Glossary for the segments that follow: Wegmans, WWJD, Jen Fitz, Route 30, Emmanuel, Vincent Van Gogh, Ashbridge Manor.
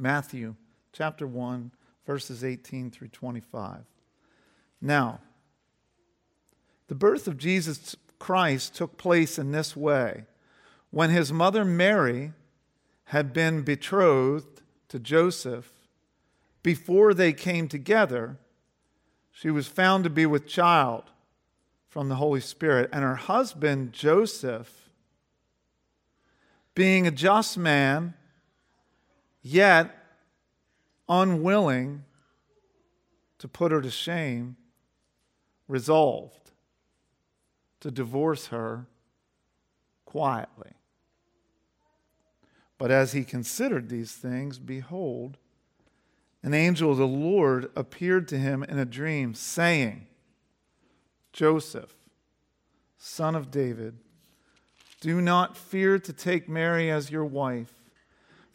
Matthew chapter 1, verses 18 through 25. Now, the birth of Jesus Christ took place in this way. When his mother Mary had been betrothed to Joseph, before they came together, she was found to be with child from the Holy Spirit. And her husband, Joseph, being a just man, yet unwilling to put her to shame, resolved to divorce her quietly. But as he considered these things, behold, an angel of the Lord appeared to him in a dream, saying, Joseph, son of David, do not fear to take Mary as your wife,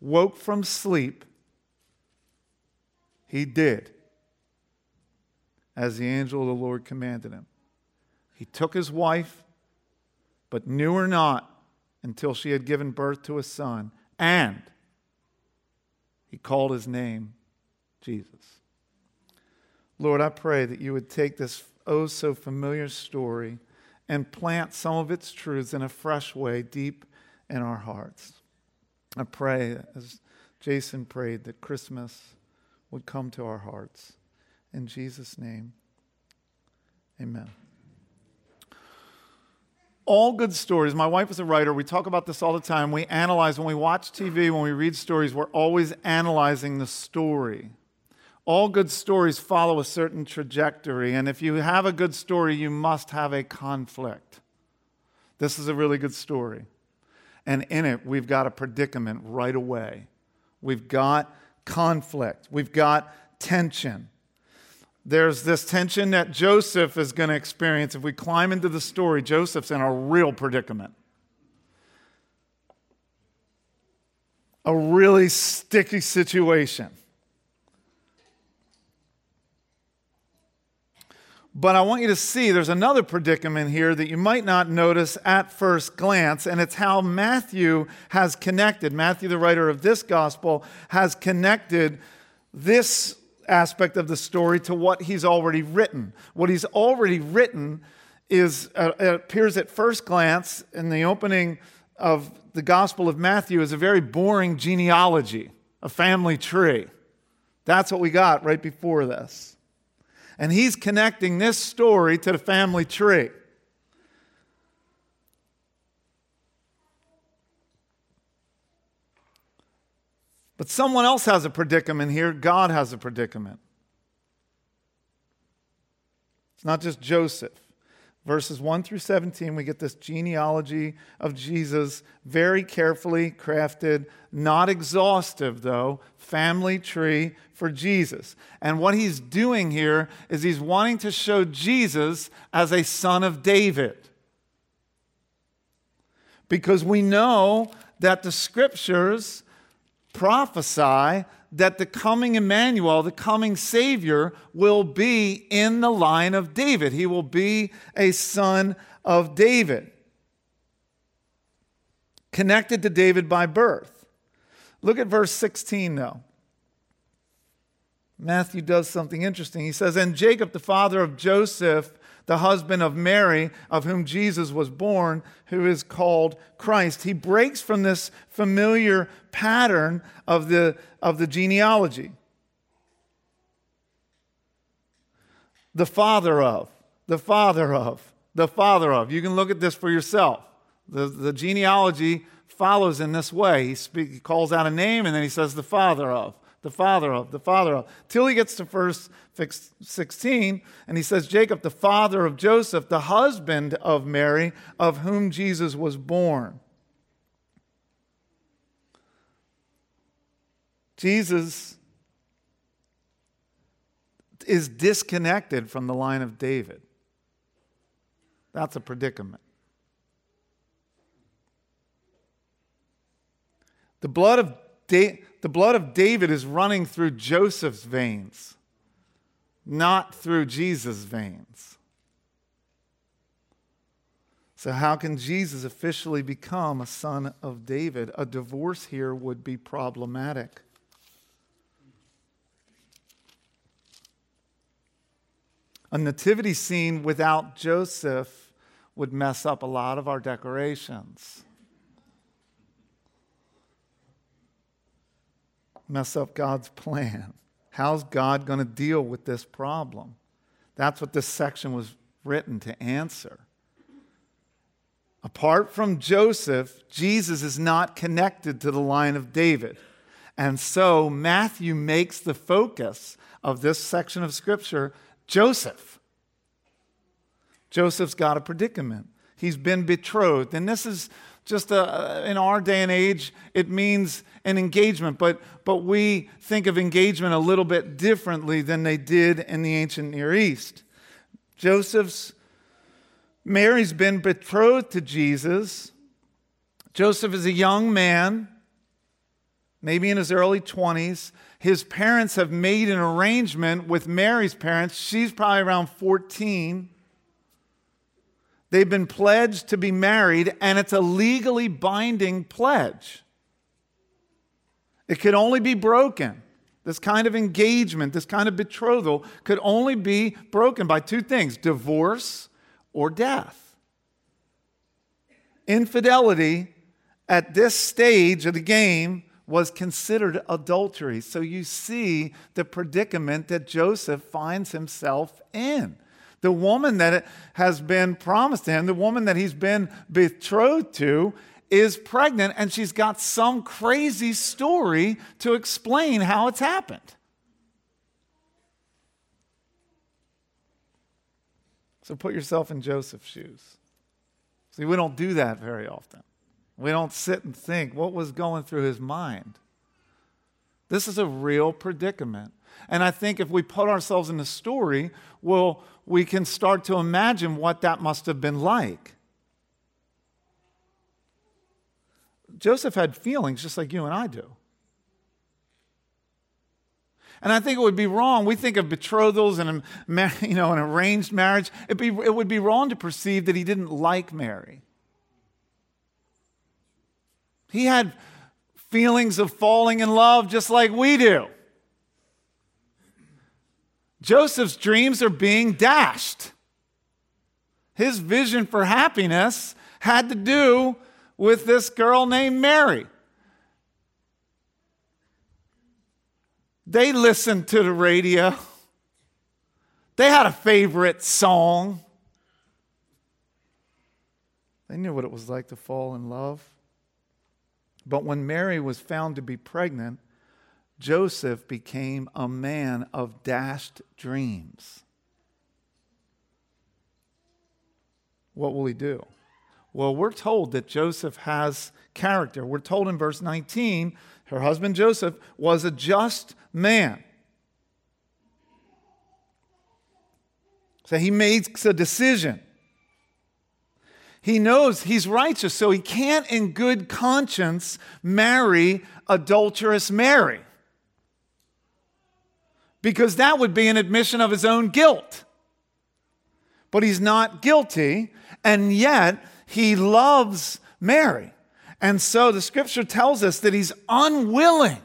woke from sleep, he did as the angel of the Lord commanded him. He took his wife, but knew her not until she had given birth to a son, and he called his name Jesus. Lord, I pray that you would take this oh so familiar story and plant some of its truths in a fresh way deep in our hearts. I pray, as Jason prayed, that Christmas would come to our hearts. In Jesus' name, amen. All good stories. My wife is a writer. We talk about this all the time. We analyze. When we watch TV, when we read stories, we're always analyzing the story. All good stories follow a certain trajectory. And if you have a good story, you must have a conflict. This is a really good story. And in it, we've got a predicament right away. We've got conflict. We've got tension. There's this tension that Joseph is going to experience. If we climb into the story, Joseph's in a real predicament. A really sticky situation. But I want you to see there's another predicament here that you might not notice at first glance, and it's how Matthew has connected. Matthew, the writer of this gospel, has connected this aspect of the story to what he's already written. What he's already written is it appears at first glance in the opening of the Gospel of Matthew is a very boring genealogy, a family tree. That's what we got right before this. And he's connecting this story to the family tree. But someone else has a predicament here. God has a predicament. It's not just Joseph. Verses 1 through 17, we get this genealogy of Jesus, very carefully crafted, not exhaustive though, family tree for Jesus. And what he's doing here is he's wanting to show Jesus as a son of David. Because we know that the scriptures prophesy that the coming Emmanuel, the coming Savior, will be in the line of David. He will be a son of David, connected to David by birth. Look at verse 16 though. Matthew does something interesting. He says, and Jacob, the father of Joseph, the husband of Mary, of whom Jesus was born, who is called Christ. He breaks from this familiar pattern of the genealogy. The father of. You can look at this for yourself. The genealogy follows in this way. He calls out a name and then he says the father of. Till he gets to verse 16, and he says, Jacob, the father of Joseph, the husband of Mary, of whom Jesus was born. Jesus is disconnected from the line of David. That's a predicament. The blood of David is running through Joseph's veins, not through Jesus' veins. So how can Jesus officially become a son of David? A divorce here would be problematic. A nativity scene without Joseph would mess up a lot of our decorations. Mess up God's plan. How's God going to deal with this problem? That's what this section was written to answer. Apart from Joseph, Jesus is not connected to the line of David. And so Matthew makes the focus of this section of Scripture Joseph. Joseph's got a predicament. He's been betrothed. And this is just in our day and age, it means an engagement. But we think of engagement a little bit differently than they did in the ancient Near East. Mary's been betrothed to Jesus. Joseph is a young man, maybe in his early 20s. His parents have made an arrangement with Mary's parents. She's probably around 14. They've been pledged to be married, and it's a legally binding pledge. It could only be broken. This kind of engagement, this kind of betrothal could only be broken by two things: divorce or death. Infidelity at this stage of the game was considered adultery. So you see the predicament that Joseph finds himself in. The woman that has been promised to him, the woman that he's been betrothed to, is pregnant, and she's got some crazy story to explain how it's happened. So put yourself in Joseph's shoes. See, we don't do that very often. We don't sit and think what was going through his mind. This is a real predicament. And I think if we put ourselves in the story, we can start to imagine what that must have been like. Joseph had feelings just like you and I do. And I think it would be wrong. We think of betrothals and an arranged marriage. It would be wrong to perceive that he didn't like Mary. He had feelings of falling in love just like we do. Joseph's dreams are being dashed. His vision for happiness had to do with this girl named Mary. They listened to the radio. They had a favorite song. They knew what it was like to fall in love. But when Mary was found to be pregnant, Joseph became a man of dashed dreams. What will he do? Well, we're told that Joseph has character. We're told in verse 19, her husband Joseph was a just man. So he makes a decision. He knows he's righteous, so he can't in good conscience marry adulterous Mary, because that would be an admission of his own guilt. But he's not guilty, and yet he loves Mary. And so the Scripture tells us that he's unwilling.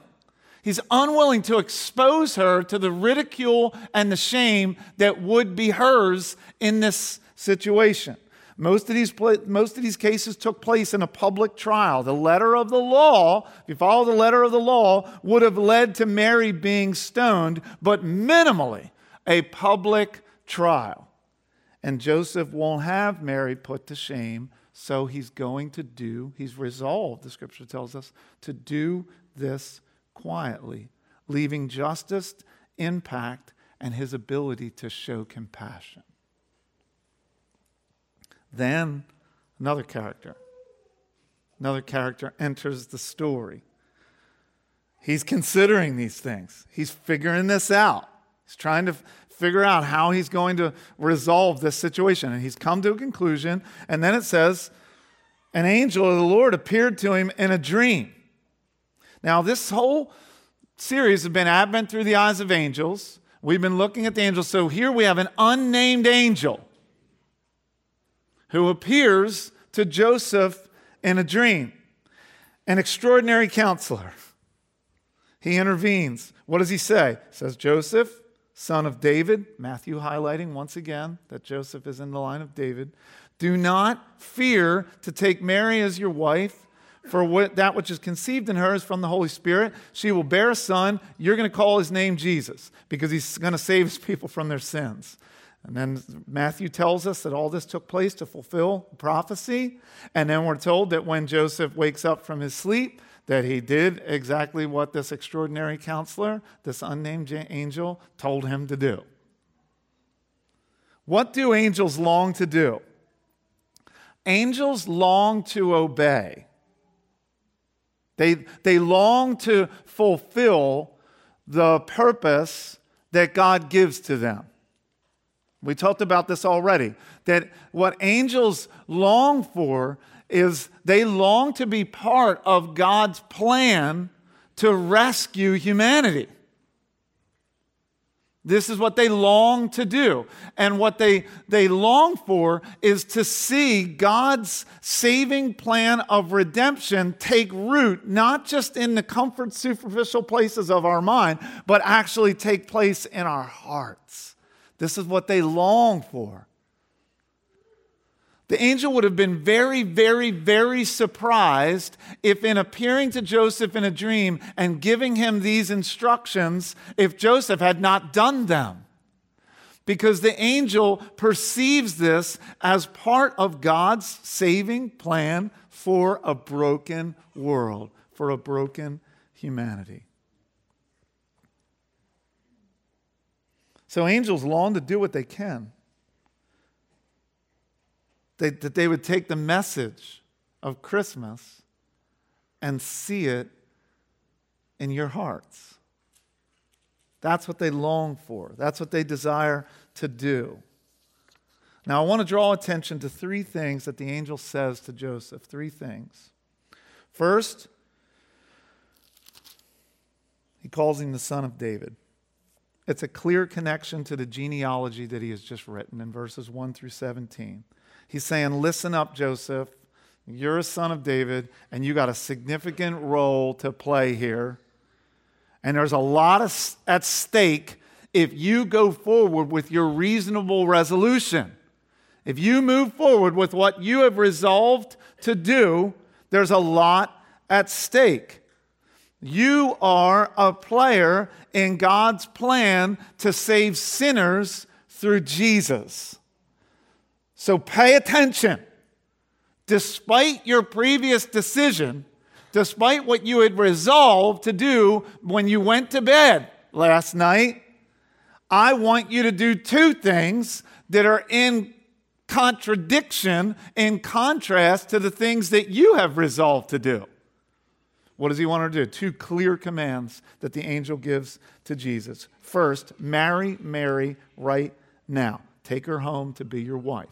He's unwilling to expose her to the ridicule and the shame that would be hers in this situation. Most of these cases took place in a public trial. The letter of the law, if you follow the letter of the law, would have led to Mary being stoned, but minimally a public trial. And Joseph won't have Mary put to shame, so he's resolved, the Scripture tells us, to do this quietly, leaving justice, impact, and his ability to show compassion. Then another character enters the story. He's considering these things. He's figuring this out. He's trying to figure out how he's going to resolve this situation. And he's come to a conclusion. And then it says, an angel of the Lord appeared to him in a dream. Now, this whole series has been Advent through the eyes of angels. We've been looking at the angels. So here we have an unnamed angel who appears to Joseph in a dream. An extraordinary counselor. He intervenes. What does he say? He says, Joseph, son of David, Matthew highlighting once again that Joseph is in the line of David, do not fear to take Mary as your wife, for that which is conceived in her is from the Holy Spirit. She will bear a son. You're going to call his name Jesus, because he's going to save his people from their sins. And then Matthew tells us that all this took place to fulfill prophecy. And then we're told that when Joseph wakes up from his sleep, that he did exactly what this extraordinary counselor, this unnamed angel, told him to do. What do angels long to do? Angels long to obey. They long to fulfill the purpose that God gives to them. We talked about this already, that what angels long for is they long to be part of God's plan to rescue humanity. This is what they long to do. And what they long for is to see God's saving plan of redemption take root, not just in the comfort, superficial places of our mind, but actually take place in our hearts. This is what they long for. The angel would have been very, very, very surprised if, in appearing to Joseph in a dream and giving him these instructions, if Joseph had not done them. Because the angel perceives this as part of God's saving plan for a broken world, for a broken humanity. So angels long to do what they can. That they would take the message of Christmas and see it in your hearts. That's what they long for. That's what they desire to do. Now, I want to draw attention to three things that the angel says to Joseph. Three things. First, he calls him the son of David. It's a clear connection to the genealogy that he has just written in verses 1 through 17. He's saying, listen up, Joseph. You're a son of David, and you got a significant role to play here. And there's a lot at stake if you go forward with your reasonable resolution. If you move forward with what you have resolved to do, there's a lot at stake. You are a player in God's plan to save sinners through Jesus. So pay attention. Despite your previous decision, despite what you had resolved to do when you went to bed last night, I want you to do two things that are in contradiction, in contrast to the things that you have resolved to do. What does he want her to do? Two clear commands that the angel gives to Jesus. First, marry Mary right now. Take her home to be your wife.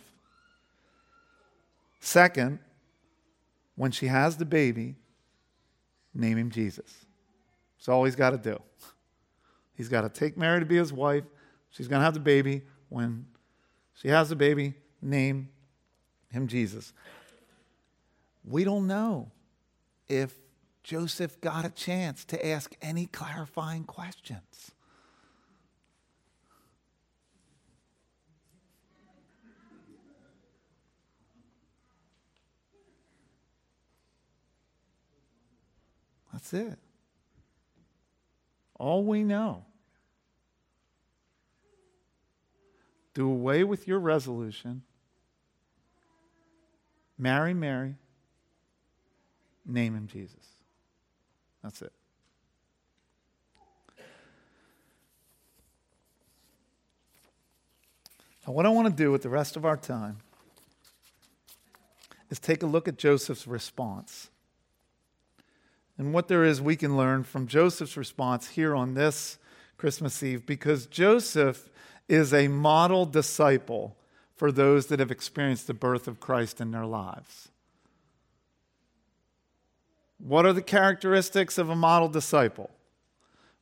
Second, when she has the baby, name him Jesus. That's all he's got to do. He's got to take Mary to be his wife. She's going to have the baby. When she has the baby, name him Jesus. We don't know if Joseph got a chance to ask any clarifying questions. That's it. All we know. Do away with your resolution. Marry Mary. Name him Jesus. That's it. Now, what I want to do with the rest of our time is take a look at Joseph's response. And what there is we can learn from Joseph's response here on this Christmas Eve, because Joseph is a model disciple for those that have experienced the birth of Christ in their lives. What are the characteristics of a model disciple?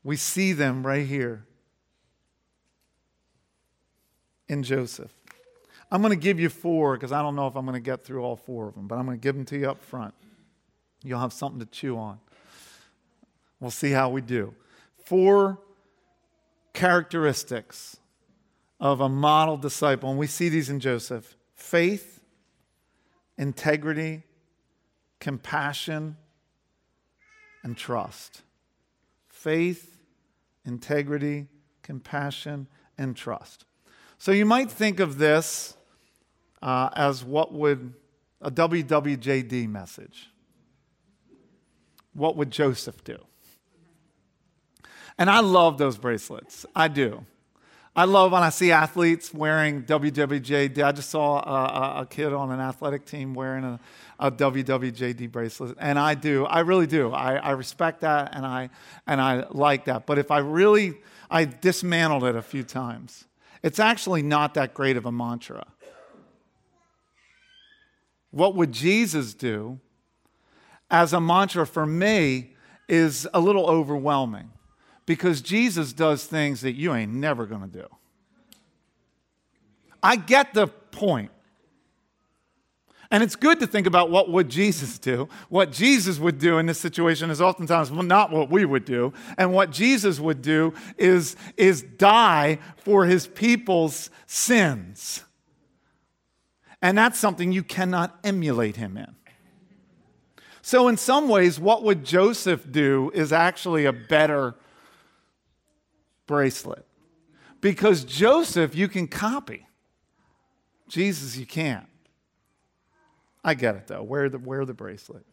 We see them right here in Joseph. I'm going to give you four because I don't know if I'm going to get through all four of them, but I'm going to give them to you up front. You'll have something to chew on. We'll see how we do. Four characteristics of a model disciple, and we see these in Joseph. Faith, integrity, compassion, and trust. Faith, integrity, compassion, and trust. So you might think of this as what would a WWJD message. What would Joseph do? And I love those bracelets. I do. I love when I see athletes wearing WWJD. I just saw a kid on an athletic team wearing a WWJD bracelet, and I do. I really do. I respect that, and I like that. But if I dismantled it a few times. It's actually not that great of a mantra. What would Jesus do as a mantra for me is a little overwhelming. Because Jesus does things that you ain't never going to do. I get the point. And it's good to think about what would Jesus do. What Jesus would do in this situation is oftentimes not what we would do. And what Jesus would do is die for his people's sins. And that's something you cannot emulate him in. So in some ways, what would Joseph do is actually a better bracelet. Because Joseph, you can copy. Jesus, you can't. I get it, though. Wear the bracelet.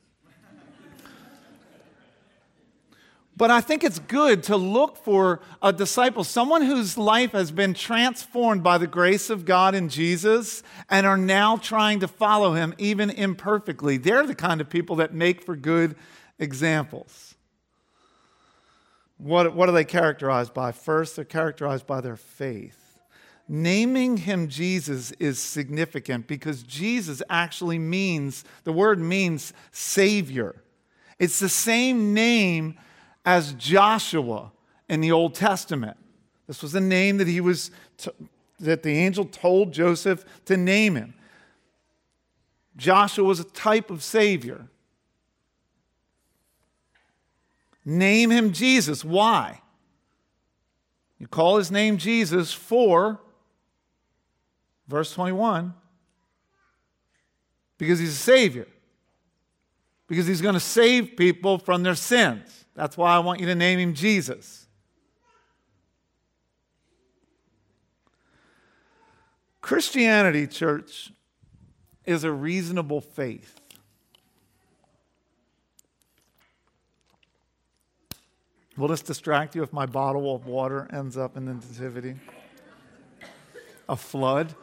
But I think it's good to look for a disciple, someone whose life has been transformed by the grace of God in Jesus and are now trying to follow him, even imperfectly. They're the kind of people that make for good examples. What are they characterized by? First, they're characterized by their faith. Naming him Jesus is significant because Jesus actually means, the word means Savior. It's the same name as Joshua in the Old Testament. This was the name that that the angel told Joseph to name him. Joshua was a type of Savior. Name him Jesus. Why? You call his name Jesus for, verse 21, because he's a Savior. Because he's going to save people from their sins. That's why I want you to name him Jesus. Christianity, church, is a reasonable faith. Will this distract you if my bottle of water ends up in the nativity? A flood?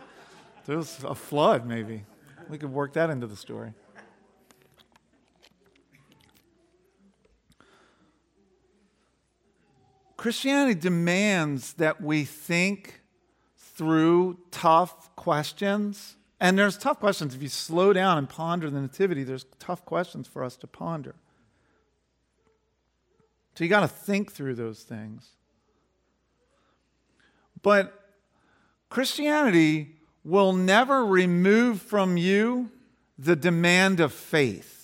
There's a flood, maybe. We could work that into the story. Christianity demands that we think through tough questions. And there's tough questions. If you slow down and ponder the nativity, there's tough questions for us to ponder. So you got to think through those things. But Christianity will never remove from you the demand of faith.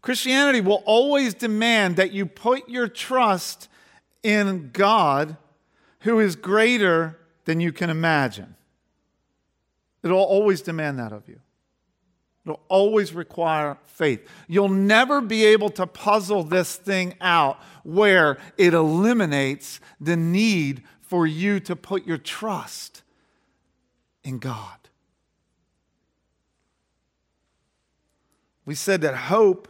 Christianity will always demand that you put your trust in God, who is greater than you can imagine. It'll always demand that of you. It'll always require faith. You'll never be able to puzzle this thing out where it eliminates the need for you to put your trust in God. We said that hope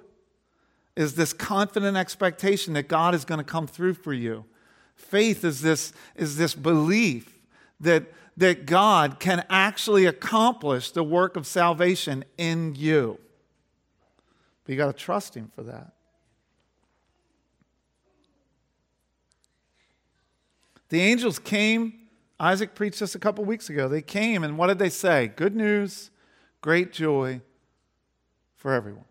is this confident expectation that God is going to come through for you. Faith is this belief that God can actually accomplish the work of salvation in you. But you got to trust him for that. The angels came. Isaac preached this a couple weeks ago. They came, and what did they say? Good news, great joy for everyone.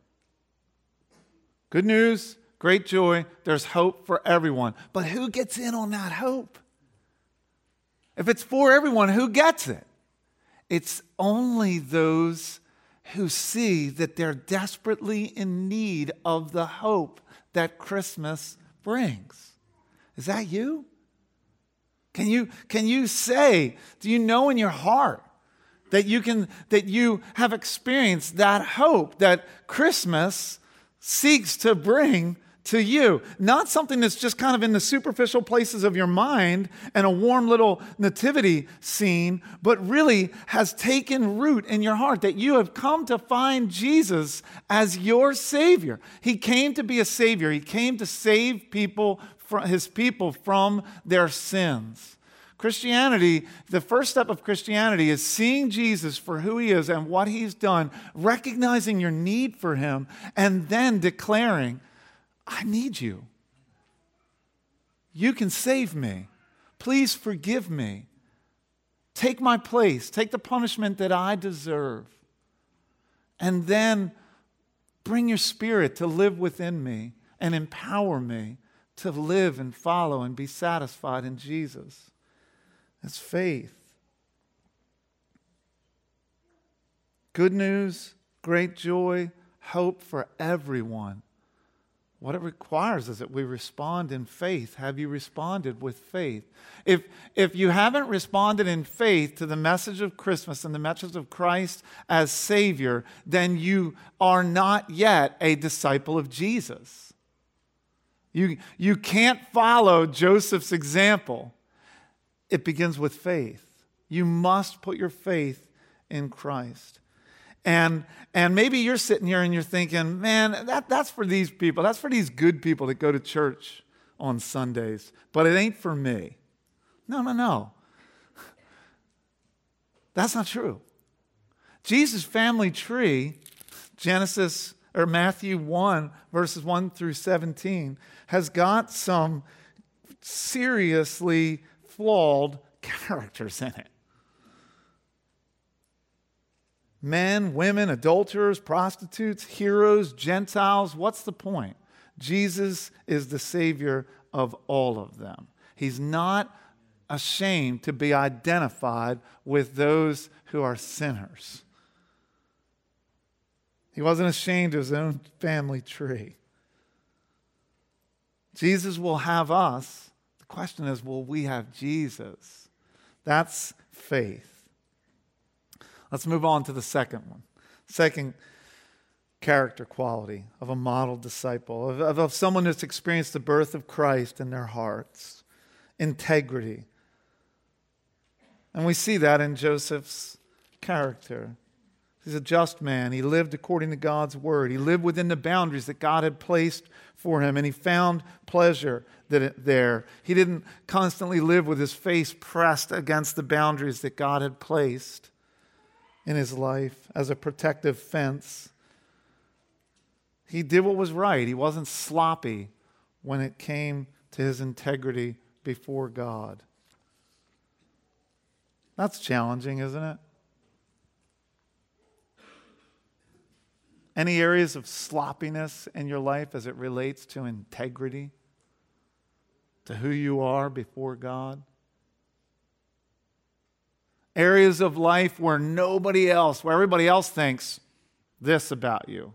Good news, great joy. There's hope for everyone. But who gets in on that hope? If it's for everyone, who gets it? It's only those who see that they're desperately in need of the hope that Christmas brings. Is that you? Can you say, do you know in your heart that you have experienced that hope that Christmas seeks to bring to you? Not something that's just kind of in the superficial places of your mind and a warm little nativity scene, but really has taken root in your heart, that you have come to find Jesus as your Savior. He came to be a Savior. He came to save people, his people, from their sins. Christianity, the first step of Christianity is seeing Jesus for who he is and what he's done, recognizing your need for him, and then declaring, I need you. You can save me. Please forgive me. Take my place. Take the punishment that I deserve. And then bring your Spirit to live within me and empower me to live and follow and be satisfied in Jesus. That's faith. Good news, great joy, hope for everyone. What it requires is that we respond in faith. Have you responded with faith? If you haven't responded in faith to the message of Christmas and the message of Christ as Savior, then you are not yet a disciple of Jesus. You can't follow Joseph's example. It begins with faith. You must put your faith in Christ. And maybe you're sitting here and you're thinking, man, that's for these people. That's for these good people that go to church on Sundays. But it ain't for me. No. That's not true. Jesus' family tree, Genesis or Matthew 1, verses 1 through 17, has got some seriously flawed characters in it. Men, women, adulterers, prostitutes, heroes, Gentiles. What's the point? Jesus is the Savior of all of them. He's not ashamed to be identified with those who are sinners. He wasn't ashamed of his own family tree. Jesus will have us. The question is, will we have Jesus? That's faith. Let's move on to the second one. Second character quality of a model disciple, of someone who's experienced the birth of Christ in their hearts. Integrity. And we see that in Joseph's character. He's a just man. He lived according to God's word. He lived within the boundaries that God had placed for him, and he found pleasure there. He didn't constantly live with his face pressed against the boundaries that God had placed in his life as a protective fence. He did what was right. He wasn't sloppy when it came to his integrity before God. That's challenging, isn't it? Any areas of sloppiness in your life as it relates to integrity, to who you are before God? Areas of life where everybody else thinks this about you.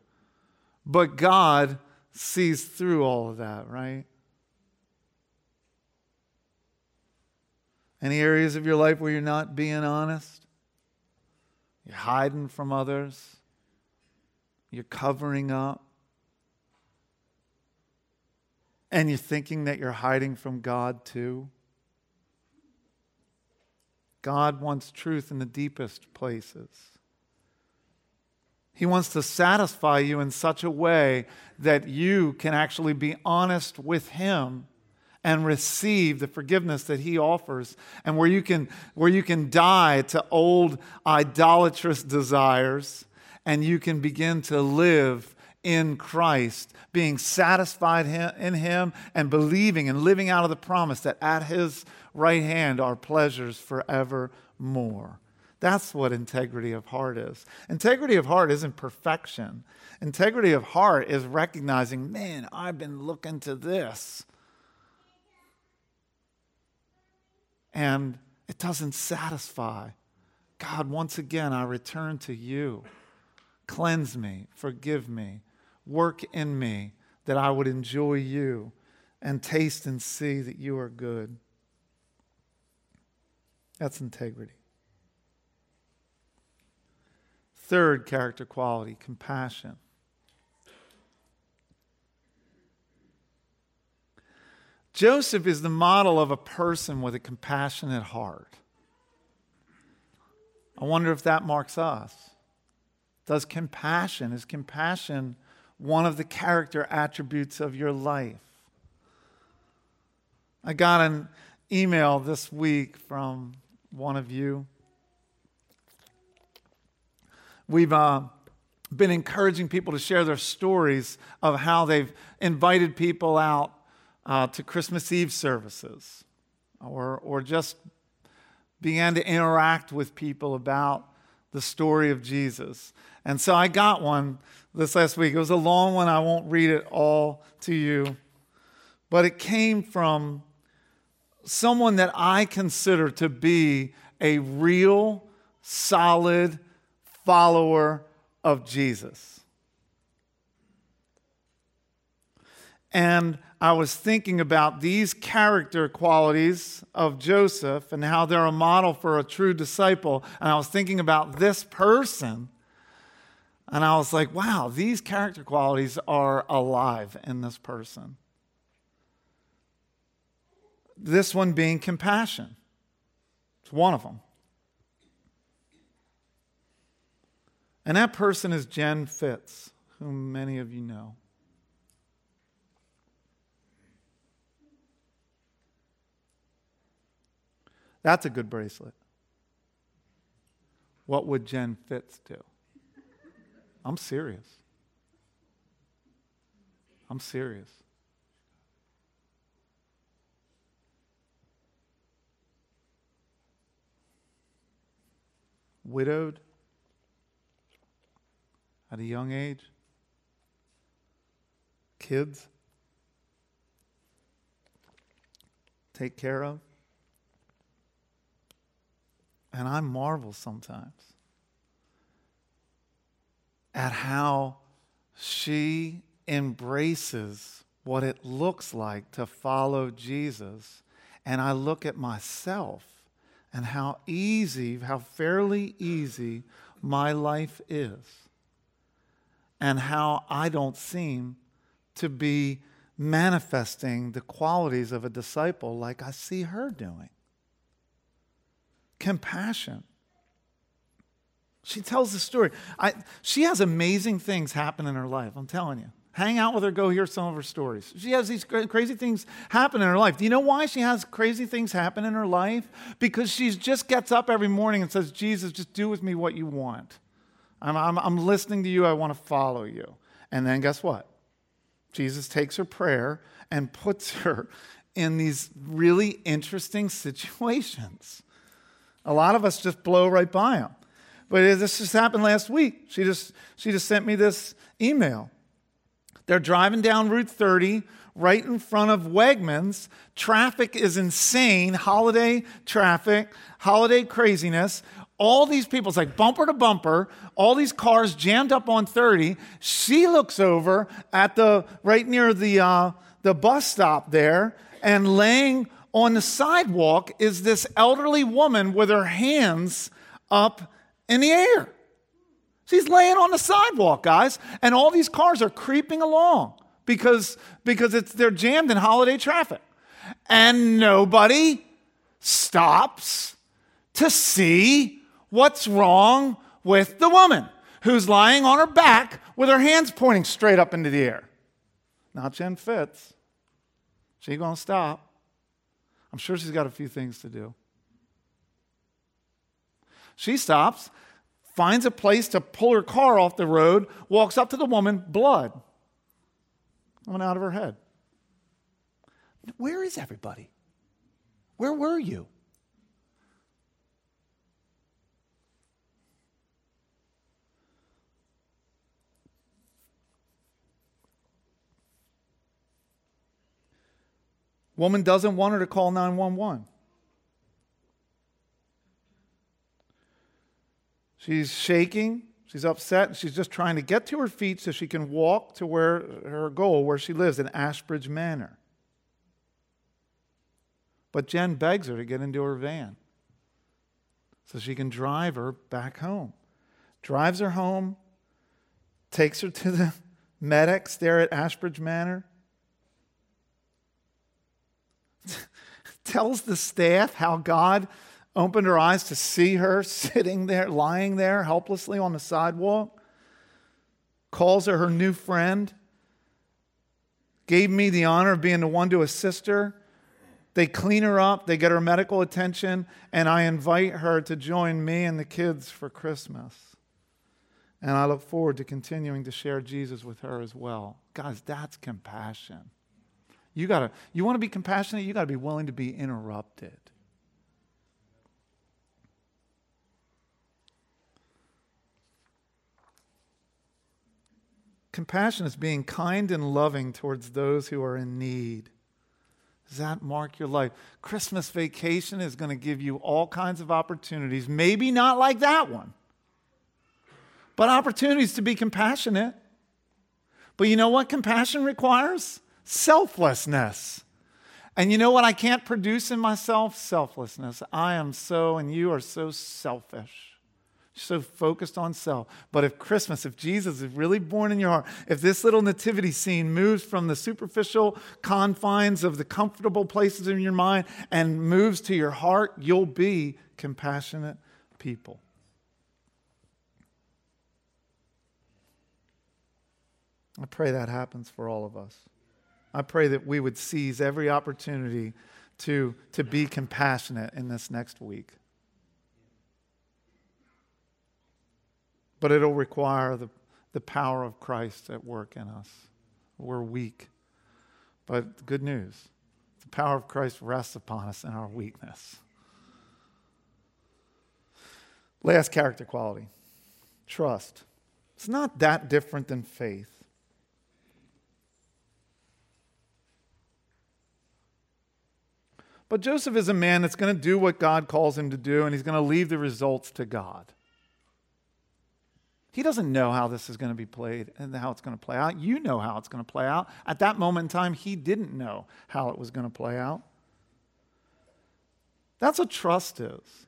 But God sees through all of that, right? Any areas of your life where you're not being honest? You're hiding from others. You're covering up. And you're thinking that you're hiding from God too. God wants truth in the deepest places. He wants to satisfy you in such a way that you can actually be honest with him and receive the forgiveness that he offers, and where you can die to old idolatrous desires, and you can begin to live in Christ, being satisfied in Him and believing and living out of the promise that at His right hand are pleasures forevermore. That's what integrity of heart is. Integrity of heart isn't perfection. Integrity of heart is recognizing, man, I've been looking to this, and it doesn't satisfy. God, once again, I return to you. Cleanse me, forgive me, work in me that I would enjoy you and taste and see that you are good. That's integrity. Third character quality, compassion. Joseph is the model of a person with a compassionate heart. I wonder if that marks us. Is compassion one of the character attributes of your life? I got an email this week from one of you. We've been encouraging people to share their stories of how they've invited people out to Christmas Eve services or just began to interact with people about the story of Jesus. And so I got one this last week. It was a long one. I won't read it all to you. But it came from someone that I consider to be a real, solid follower of Jesus. And I was thinking about these character qualities of Joseph and how they're a model for a true disciple. And I was thinking about this person. And I was like, wow, these character qualities are alive in this person. This one being compassion. It's one of them. And that person is Jen Fitz, whom many of you know. That's a good bracelet. What would Jen Fitz do? I'm serious. I'm serious. Widowed at a young age. Kids. Take care of. And I marvel sometimes at how she embraces what it looks like to follow Jesus. And I look at myself and how fairly easy my life is. And how I don't seem to be manifesting the qualities of a disciple like I see her doing. Compassion. She tells the story. She has amazing things happen in her life, I'm telling you. Hang out with her, go hear some of her stories. She has these crazy things happen in her life. Do you know why she has crazy things happen in her life? Because she just gets up every morning and says, Jesus, just do with me what you want. I'm listening to you. I want to follow you. And then guess what? Jesus takes her prayer and puts her in these really interesting situations. A lot of us just blow right by them. But this just happened last week. She just sent me this email. They're driving down Route 30 right in front of Wegmans. Traffic is insane. Holiday traffic, holiday craziness. All these people, it's like bumper to bumper, all these cars jammed up on 30. She looks over at right near the bus stop there, and laying on the sidewalk is this elderly woman with her hands up in the air. She's laying on the sidewalk, guys, and all these cars are creeping along because they're jammed in holiday traffic. And nobody stops to see what's wrong with the woman who's lying on her back with her hands pointing straight up into the air. Not Jen Fitz. She gonna stop. I'm sure she's got a few things to do. She stops, finds a place to pull her car off the road, walks up to the woman, blood coming out of her head. Where is everybody? Where were you? Woman doesn't want her to call 911. She's shaking, she's upset, and she's just trying to get to her feet so she can walk to where her goal, where she lives in Ashbridge Manor. But Jen begs her to get into her van so she can drive her back home. Drives her home, takes her to the medics there at Ashbridge Manor. Tells the staff how God opened her eyes to see her sitting there, lying there helplessly on the sidewalk. Calls her new friend. Gave me the honor of being the one to assist her. They clean her up. They get her medical attention. And I invite her to join me and the kids for Christmas. And I look forward to continuing to share Jesus with her as well. Guys, that's compassion. You want to be compassionate, you got to be willing to be interrupted. Compassion is being kind and loving towards those who are in need. Does that mark your life? Christmas vacation is going to give you all kinds of opportunities, maybe not like that one, but opportunities to be compassionate. But you know what compassion requires? Selflessness. And you know what I can't produce in myself? Selflessness. I am so, and you are so selfish. So focused on self. But if Christmas, if Jesus is really born in your heart, if this little nativity scene moves from the superficial confines of the comfortable places in your mind and moves to your heart, you'll be compassionate people. I pray that happens for all of us. I pray that we would seize every opportunity to be compassionate in this next week. But it'll require the power of Christ at work in us. We're weak. But good news, the power of Christ rests upon us in our weakness. Last character quality, trust. It's not that different than faith. But Joseph is a man that's going to do what God calls him to do, and he's going to leave the results to God. He doesn't know how this is going to be played and how it's going to play out. You know how it's going to play out. At that moment in time, he didn't know how it was going to play out. That's what trust is.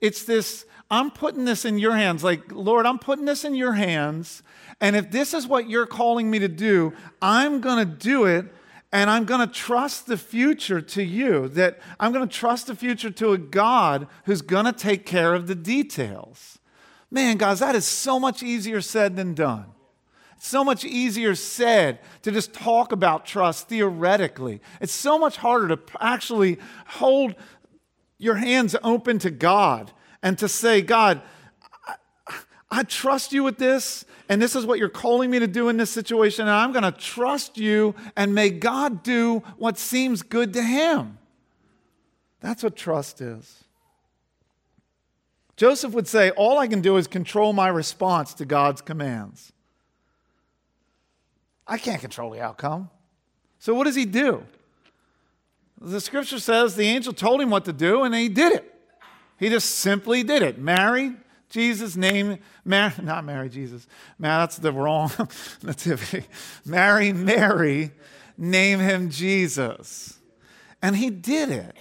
It's this, I'm putting this in your hands. Like, Lord, I'm putting this in your hands, and if this is what you're calling me to do, I'm going to do it. And I'm going to trust the future to you, that I'm going to trust the future to a God who's going to take care of the details. Man, guys, that is so much easier said than done. It's so much easier said to just talk about trust theoretically. It's so much harder to actually hold your hands open to God and to say, God, I trust you with this, and this is what you're calling me to do in this situation, and I'm going to trust you, and may God do what seems good to him. That's what trust is. Joseph would say, all I can do is control my response to God's commands. I can't control the outcome. So what does he do? The scripture says the angel told him what to do, and he did it. He just simply did it. Mary, name him Jesus. And he did it.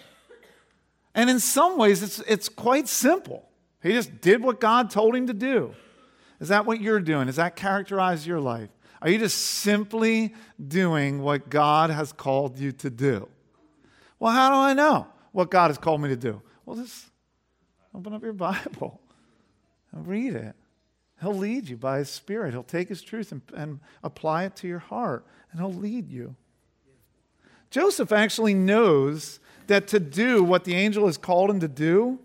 And in some ways, it's quite simple. He just did what God told him to do. Is that what you're doing? Does that characterize your life? Are you just simply doing what God has called you to do? Well, how do I know what God has called me to do? Well, just open up your Bible. Read it. He'll lead you by His Spirit. He'll take His truth and apply it to your heart, and He'll lead you. Joseph actually knows that to do what the angel has called him to do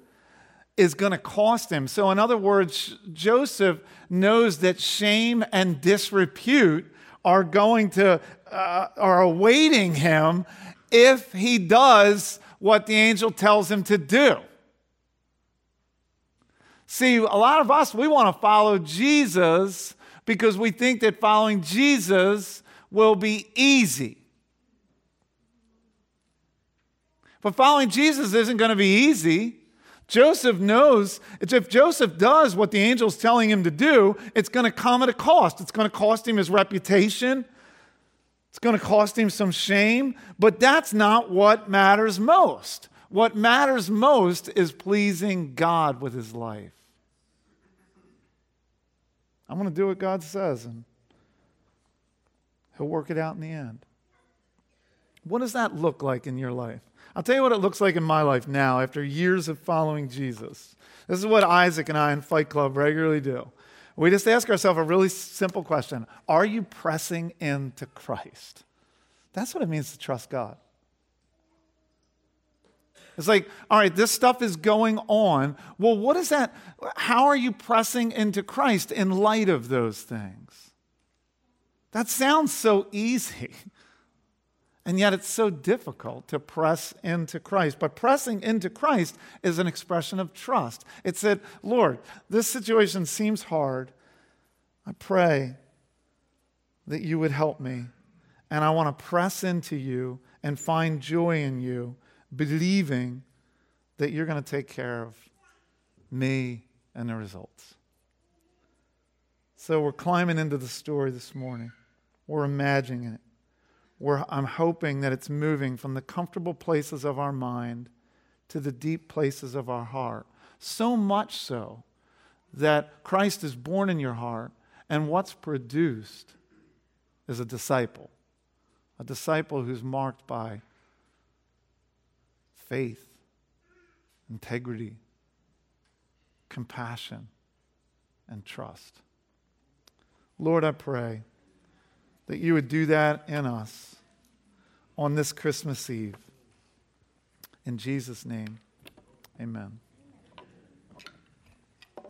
is going to cost him. So in other words, Joseph knows that shame and disrepute are going to are awaiting him if he does what the angel tells him to do. See, a lot of us, we want to follow Jesus because we think that following Jesus will be easy. But following Jesus isn't going to be easy. Joseph knows if Joseph does what the angel's telling him to do, it's going to come at a cost. It's going to cost him his reputation. It's going to cost him some shame. But that's not what matters most. What matters most is pleasing God with his life. I'm going to do what God says, and he'll work it out in the end. What does that look like in your life? I'll tell you what it looks like in my life now after years of following Jesus. This is what Isaac and I in Fight Club regularly do. We just ask ourselves a really simple question. Are you pressing into Christ? That's what it means to trust God. It's like, all right, this stuff is going on. Well, what is that? How are you pressing into Christ in light of those things? That sounds so easy. And yet it's so difficult to press into Christ. But pressing into Christ is an expression of trust. It said, Lord, this situation seems hard. I pray that you would help me. And I want to press into you and find joy in you, believing that you're going to take care of me and the results. So we're climbing into the story this morning. We're imagining it. I'm hoping that it's moving from the comfortable places of our mind to the deep places of our heart. So much so that Christ is born in your heart, and what's produced is a disciple who's marked by faith, integrity, compassion, and trust. Lord, I pray that you would do that in us on this Christmas Eve. In Jesus' name, amen.